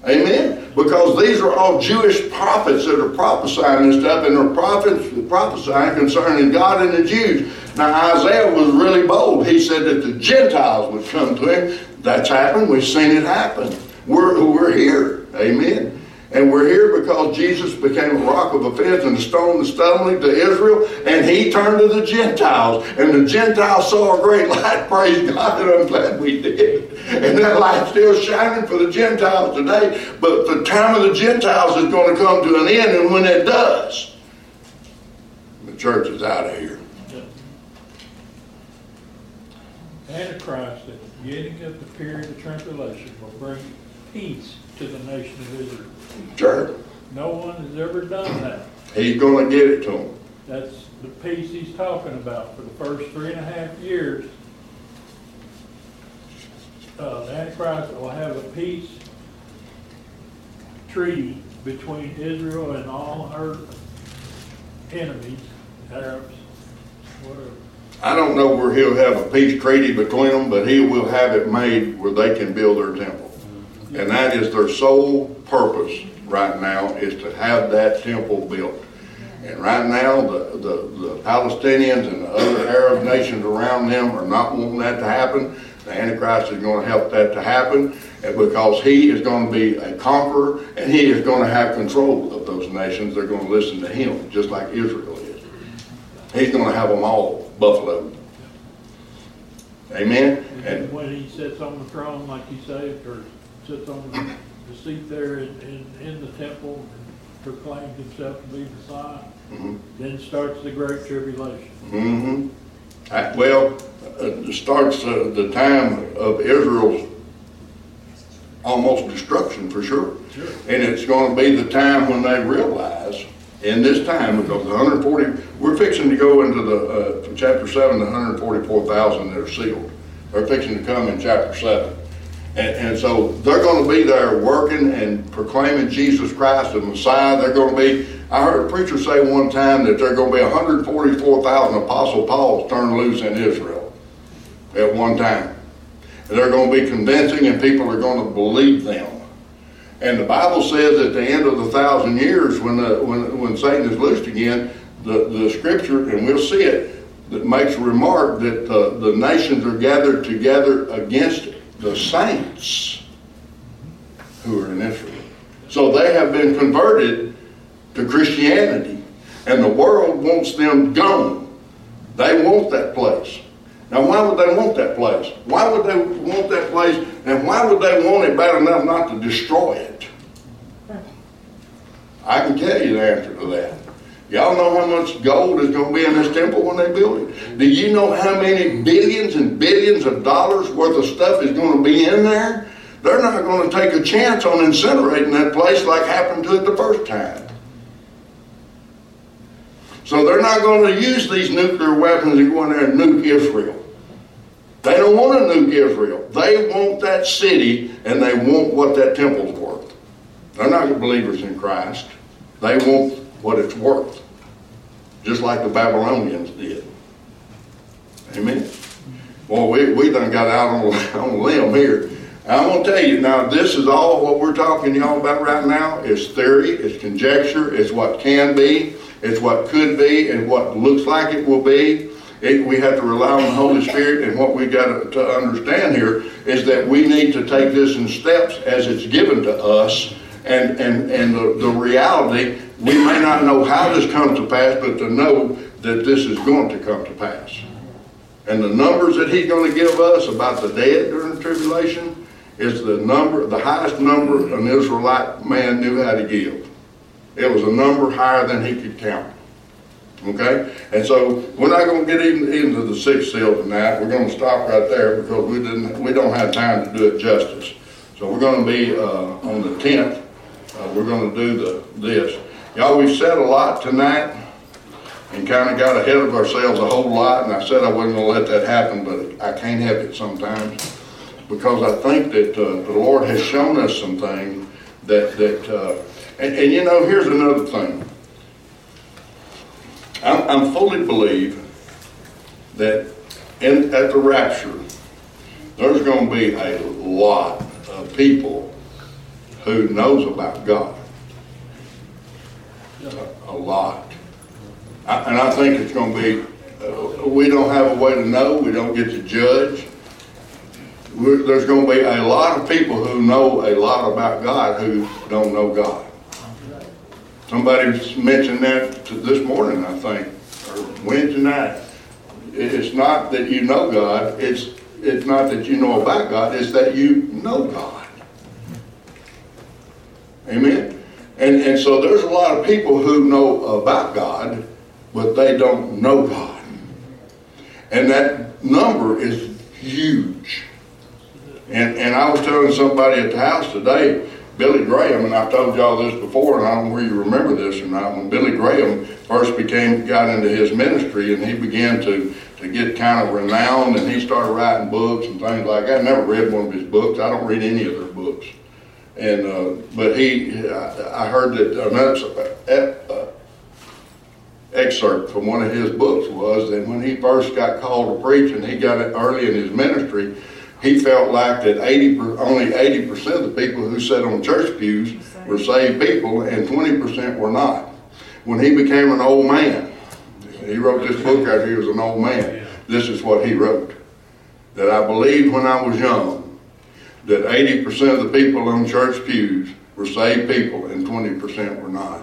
Amen? because these are all Jewish prophets that are prophesying and stuff, and they're prophets prophesying concerning God and the Jews. Now Isaiah was really bold. He said that the Gentiles would come to him. That's happened. We've seen it happen. We're here. Amen. And we're here because Jesus became a rock of offense and a stone of stumbling to Israel, and he turned to the Gentiles. And the Gentiles saw a great light, praise God, and I'm glad we did. And that light's still shining for the Gentiles today, but the time of the Gentiles is going to come to an end, and when it does, the church is out of here. Antichrist at the beginning of the period of tribulation will bring peace to the nation of Israel. Sure. No one has ever done that. He's going to get it to them. That's the peace he's talking about. For the first 3.5 years, the Antichrist will have a peace treaty between Israel and all her enemies, Arabs, whatever. I don't know where he'll have a peace treaty between them, but he will have it made where they can build their temple. And that is their sole purpose right now, is to have that temple built. And right now the Palestinians and the other Arab nations around them are not wanting that to happen. The Antichrist is going to help that to happen, and because he is going to be a conqueror and he is going to have control of those nations. They're going to listen to him just like Israel is. He's going to have them all buffaloed. Amen? And when he sits on the throne, like you say, or sits on the seat there in the temple and proclaims himself to be Messiah, then starts the Great Tribulation. Starts the time of Israel's almost destruction for sure. And it's going to be the time when they realize in this time, because the 140, we're fixing to go into the from chapter 7 to 144,000 that are sealed. They're fixing to come in chapter 7. And so they're going to be there working and proclaiming Jesus Christ the Messiah. They're going to be, I heard a preacher say one time that there are going to be 144,000 Apostle Pauls turned loose in Israel at one time. And they're going to be convincing, and people are going to believe them. And the Bible says at the end of the 1,000 years, when Satan is loosed again, the scripture, and we'll see it, that makes a remark that the nations are gathered together against it. The saints who are in Israel. So they have been converted to Christianity, and the world wants them gone. They want that place. Now why would they want that place? Why would they want that place, and why would they want it bad enough not to destroy it? I can tell you the answer to that. Y'all know how much gold is going to be in this temple when they build it? Do you know how many billions and billions of dollars worth of stuff is going to be in there? They're not going to take a chance on incinerating that place like happened to it the first time. So they're not going to use these nuclear weapons to go in there and nuke Israel. They don't want to nuke Israel. They want that city, and they want what that temple's worth. They're not believers in Christ. They want what it's worth, just like the Babylonians did. Amen. Well, we done got out on a limb here. I'm going to tell you now, this is all what we're talking to y'all about right now is theory, it's conjecture, it's what can be, it's what could be, and what looks like it will be. We have to rely on the Holy Spirit, and what we got to understand here is that we need to take this in steps as it's given to us, and the reality. We may not know how this comes to pass, but to know that this is going to come to pass. And the numbers that he's going to give us about the dead during the tribulation is the highest number an Israelite man knew how to give. It was a number higher than he could count. Okay? And so we're not going to get into the sixth seal tonight. We're going to stop right there because we don't have time to do it justice. So we're going to be on the 10th. We're going to do this. Y'all, we've said a lot tonight and kind of got ahead of ourselves a whole lot, and I said I wasn't going to let that happen, but I can't help it sometimes because I think that the Lord has shown us some things that you know, here's another thing. I'm fully believe that at the rapture, there's going to be a lot of people who knows about God. A lot. And I think it's going to be, we don't have a way to know. We don't get to judge. There's going to be a lot of people who know a lot about God who don't know God. Somebody mentioned that this morning, I think, or Wednesday night. It's not that you know God. It's not that you know about God. It's that you know God. Amen? And so there's a lot of people who know about God, but they don't know God. And that number is huge. And I was telling somebody at the house today, Billy Graham, and I've told y'all this before, and I don't know whether you remember this or not, when Billy Graham first got into his ministry, and he began to get kind of renowned, and he started writing books and things like that. I never read one of his books. I don't read any of their books. And but I heard that an excerpt from one of his books was that when he first got called to preach, and he got it early in his ministry, he felt like that only 80% of the people who sat on church pews were saved people, and 20% were not. When he became an old man, he wrote this book after he was an old man. This is what he wrote: that I believed when I was young that 80% of the people on church pews were saved people and 20% were not.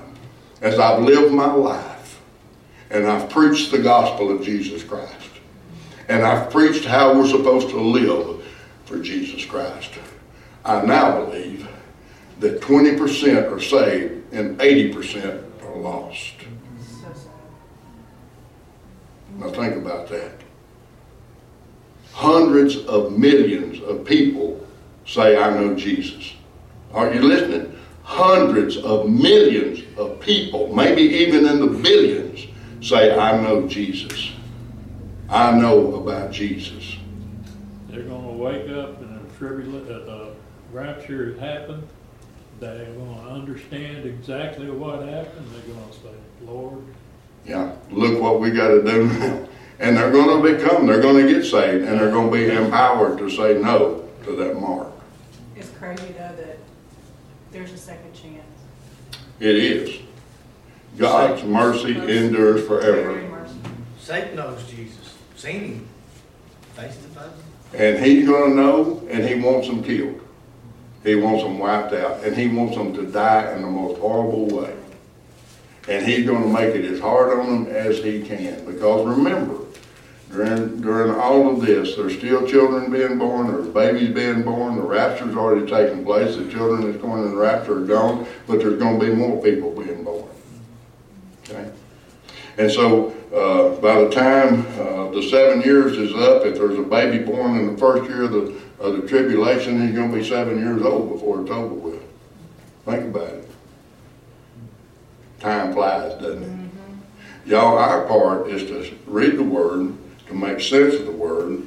As I've lived my life and I've preached the gospel of Jesus Christ, and I've preached how we're supposed to live for Jesus Christ, I now believe that 20% are saved and 80% are lost. Now think about that. Hundreds of millions of people say, I know Jesus. Are you listening? Hundreds of millions of people, maybe even in the billions, say, I know Jesus. I know about Jesus. They're going to wake up and the rapture has happened. They're going to understand exactly what happened. They're going to say, Lord. Yeah, look what we got to do now. And they're going to become, they're going to get saved, and they're going to be empowered to say no to that mark. It's crazy, though, that there's a second chance. It is. God's mercy endures forever. Satan knows Jesus. Seen him face to face. And he's going to know, and he wants them killed. He wants them wiped out, and he wants them to die in the most horrible way. And he's going to make it as hard on them as he can. Because remember, during all of this, there's still children being born, there's babies being born, the rapture's already taken place, the children that's going in the rapture are gone, but there's going to be more people being born. Okay? And so, by the time the 7 years is up, if there's a baby born in the first year of the tribulation, he's going to be 7 years old before it's over with. Think about it. Time flies, doesn't it? Mm-hmm. Y'all, our part is to read the Word, to make sense of the Word,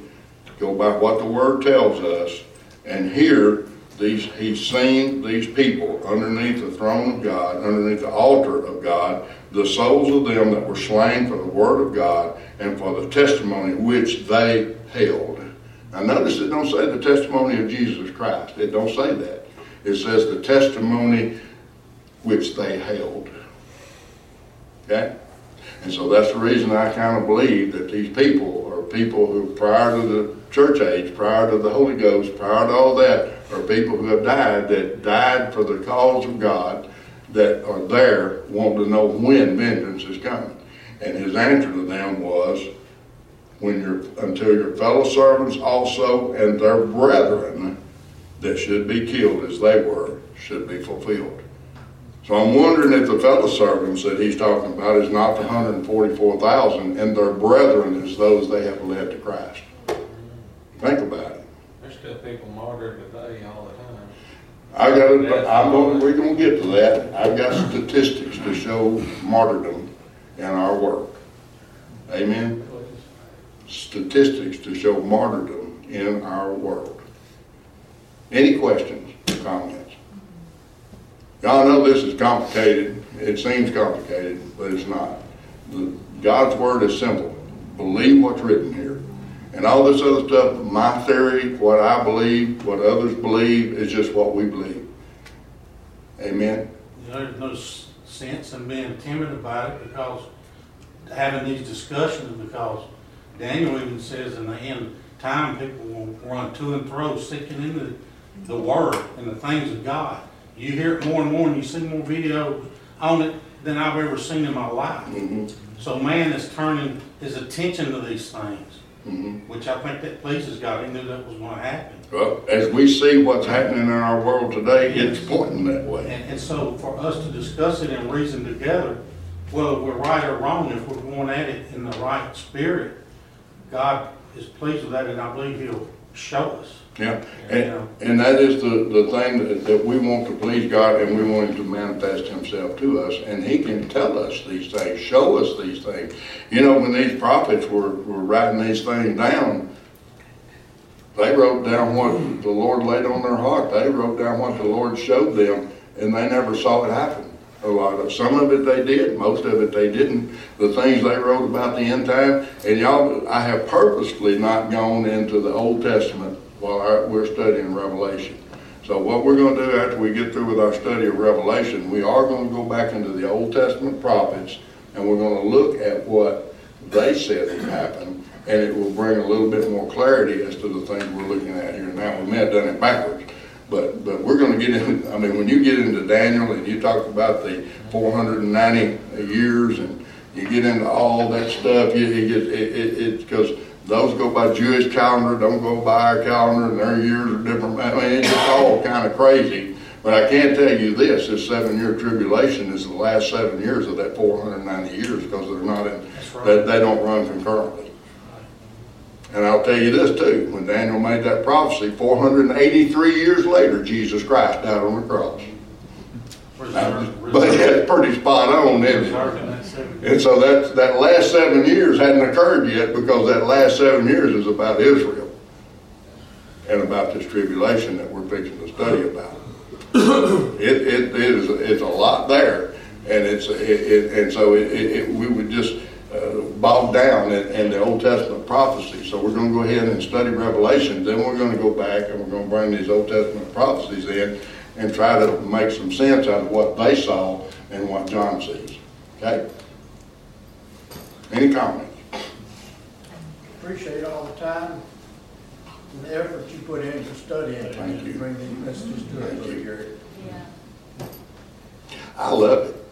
go by what the Word tells us, and hear these. He's seen these people underneath the throne of God, underneath the altar of God, the souls of them that were slain for the Word of God and for the testimony which they held. Now notice it don't say the testimony of Jesus Christ. It don't say that. It says the testimony which they held. Okay? And so that's the reason I kind of believe that these people are people who, prior to the church age, prior to the Holy Ghost, prior to all that, are people who have died, that died for the cause of God, that are there wanting to know when vengeance is coming. And his answer to them was, until your fellow servants also and their brethren that should be killed as they were should be fulfilled. So I'm wondering if the fellow servants that he's talking about is not the 144,000, and their brethren is those they have led to Christ. Think about it. There's still people martyred today all the time. We're going to get to that. I've got statistics to show martyrdom in our work. Amen? Statistics to show martyrdom in our world. Any questions or comments? Y'all know this is complicated. It seems complicated, but it's not. God's Word is simple. Believe what's written here. And all this other stuff, my theory, what I believe, what others believe, is just what we believe. Amen. You know, there's no sense in being timid about it, because having these discussions, because Daniel even says in the end time people will run to and fro seeking into the Word and the things of God. You hear it more and more, and you see more videos on it than I've ever seen in my life. Mm-hmm. So man is turning his attention to these things, mm-hmm. which I think that pleases God. He knew that was going to happen. Well, as we see what's happening in our world today, yes. it's pointing that way. And so for us to discuss it and reason together, whether we're right or wrong, if we're going at it in the right spirit, God is pleased with that, and I believe He'll show us. Yeah, and that is the thing that we want to please God, and we want Him to manifest Himself to us, and He can tell us these things, show us these things. You know, when these prophets were writing these things down, they wrote down what the Lord laid on their heart. They wrote down what the Lord showed them, and they never saw it happen. A lot of some of it they did, most of it they didn't. The things they wrote about the end time, and y'all, I have purposely not gone into the Old Testament while we're studying Revelation. So what we're going to do after we get through with our study of Revelation, we are going to go back into the Old Testament prophets, and we're going to look at what they said would happen, and it will bring a little bit more clarity as to the things we're looking at here now. We may have done it backwards. But we're going to get into, I mean, when you get into Daniel and you talk about the 490 years and you get into all that stuff, it's because those go by Jewish calendar, don't go by our calendar, and their years are different. I mean, it's just all kind of crazy. But I can tell you this seven-year tribulation is the last 7 years of that 490 years, because they're not in, they don't run concurrently. And I'll tell you this too, when Daniel made that prophecy, 483 years later, Jesus Christ died on the cross. But it's pretty spot on, isn't it? And so that last 7 years hadn't occurred yet, because that last 7 years is about Israel and about this tribulation that we're fixing to study about. It's a lot there, and so we would just bogged down in the Old Testament prophecy. So we're going to go ahead and study Revelation, then we're going to go back and we're going to bring these Old Testament prophecies in and try to make some sense out of what they saw and what John sees. Okay? Any comments? Appreciate all the time and the effort you put into studying. Thank you. Bring these messages to us. Thank you, Gary. Yeah. I love it.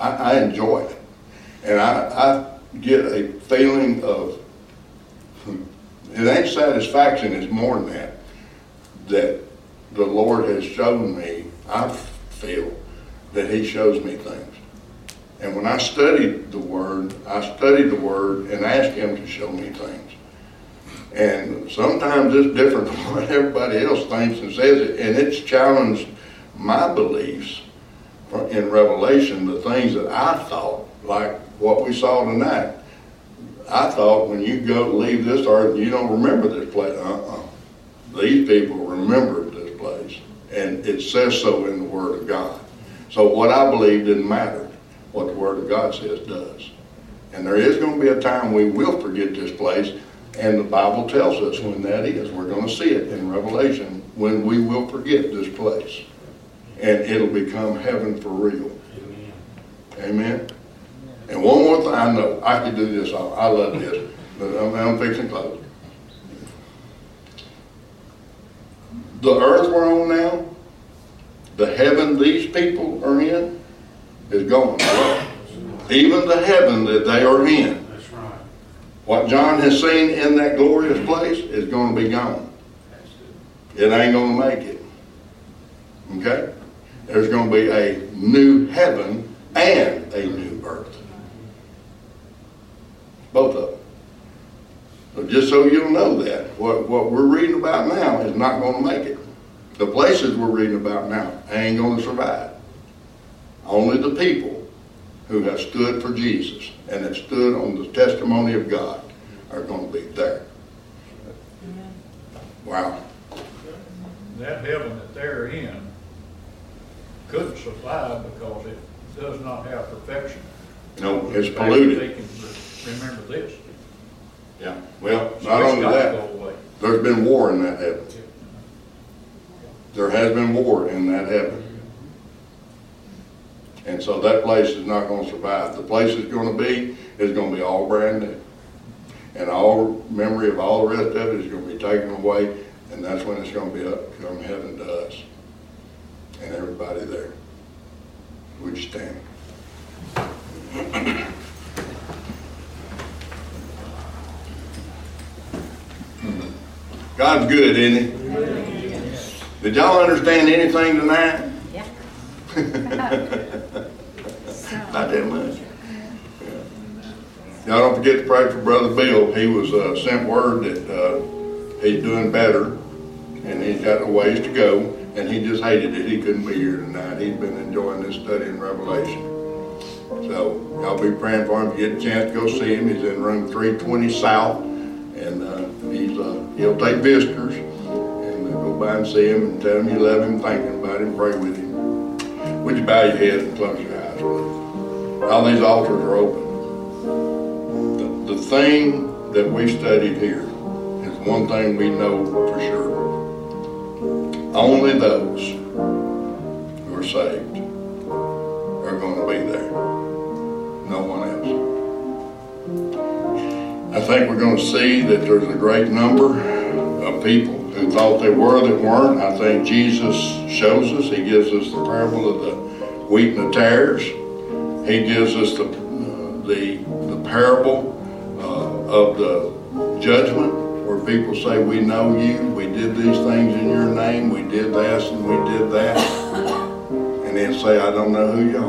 I enjoy it. And I get a feeling of, it ain't satisfaction, it's more than that the Lord has shown me. I feel that He shows me things. And when I studied the Word, and asked Him to show me things. And sometimes it's different than what everybody else thinks and says it, and it's challenged my beliefs in Revelation, the things that I thought, like what we saw tonight. I thought when you go leave this earth, you don't remember this place. These people remembered this place, and it says so in the Word of God. So what I believe didn't matter. What the Word of God says does. And there is going to be a time we will forget this place, and the Bible tells us when that is. We're going to see it in Revelation when we will forget this place, and it'll become heaven for real. Amen. Amen. And one more thing, I know, I could do this, I love this, but I'm fixing clothes. The earth we're on now, the heaven these people are in, is gone. Even the heaven that they are in. That's right. What John has seen in that glorious place is going to be gone. It ain't going to make it. Okay? There's going to be a new heaven and a new earth. Both of them. So just so you'll know that, what we're reading about now is not going to make it. The places we're reading about now ain't going to survive. Only the people who have stood for Jesus and have stood on the testimony of God are going to be there. Wow. That heaven that they're in couldn't survive because it does not have perfection. No, it's polluted. Remember this. Yeah. Well, not only that, there's been war in that heaven. There has been war in that heaven. And so that place is not going to survive. The place it's going to be is going to be all brand new. And all memory of all the rest of it is going to be taken away, and that's when it's going to be up from heaven to us and everybody there. Would you stand? God's good, isn't he? Amen. Did y'all understand anything tonight? Yeah. Not that much. Y'all don't forget to pray for Brother Bill. He was sent word that he's doing better and he's got a ways to go, and he just hated it. He couldn't be here tonight. He's been enjoying this study in Revelation. So y'all be praying for him. If you get a chance to go see him, he's in room 320 South, and he'll take visitors, and go by and see him and tell him you love him, thinking about him, pray with him. Would you bow your head and close your eyes, please? All these altars are open. The thing that we studied here is one thing we know for sure. Only those who are saved are going to be there. No one else. I think we're going to see that there's a great number of people who thought they were that weren't. I think Jesus shows us. He gives us the parable of the wheat and the tares. He gives us the parable of the judgment, where people say, we know you, we did these things in your name, we did this and we did that, and then say, I don't know who you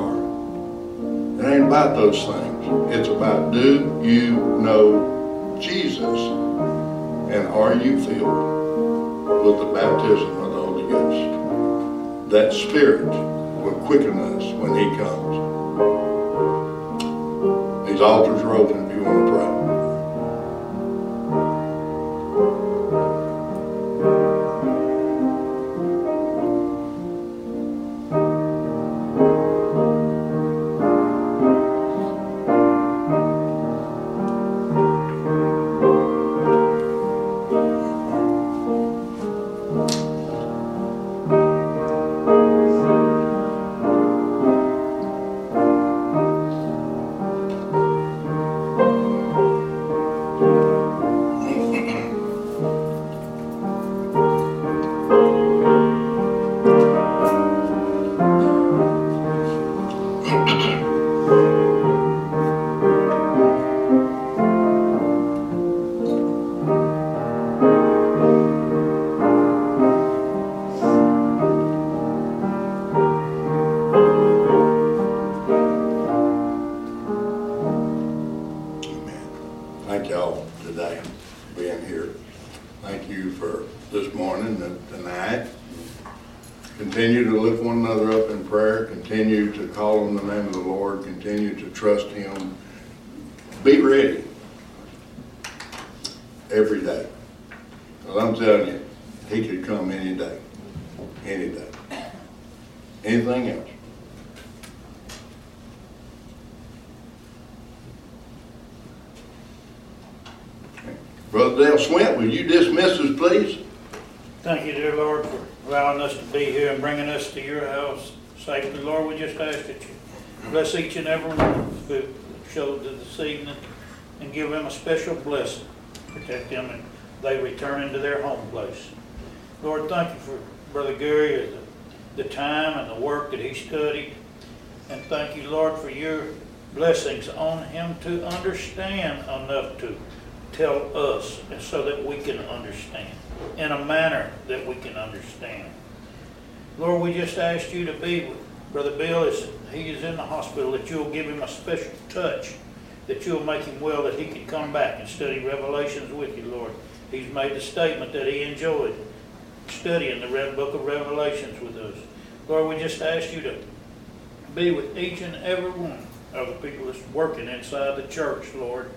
are. It ain't about those things. It's about, do you know Jesus, and are you filled with the baptism of the Holy Ghost? That Spirit will quicken us when He comes. These altars are open if you want to pray. Trust Him. Be ready every day. Well, I'm telling you, He could come any day. Any day. Anything else? Okay. Brother Dale Swint, will you dismiss us, please? Thank you, dear Lord, for allowing us to be here and bringing us to your house safely. Lord, we just ask that you bless each and every one who showed this evening, and give them a special blessing. Protect them, and they return into their home place. Lord, thank you for Brother Gary, the time and the work that he studied. And thank you, Lord, for your blessings on him to understand enough to tell us, and so that we can understand in a manner that we can understand. Lord, we just asked you to be with Brother Bill as he is in the hospital, that you'll give him a special touch, that you'll make him well, that he can come back and study Revelations with you, Lord. He's made the statement that he enjoyed studying the Red Book of Revelations with us. Lord, we just ask you to be with each and every one of the people that's working inside the church, Lord,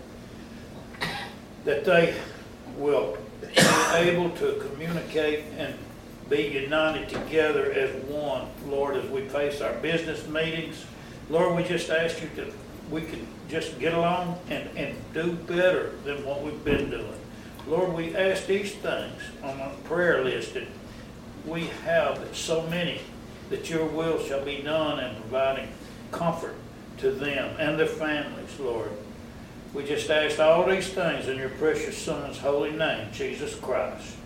that they will be able to communicate and be united together as one, Lord, as we face our business meetings. Lord, we just ask you that we can just get along and do better than what we've been doing. Lord, we ask these things on a prayer list that we have, that so many, that your will shall be done in providing comfort to them and their families, Lord. We just ask all these things in your precious Son's holy name, Jesus Christ.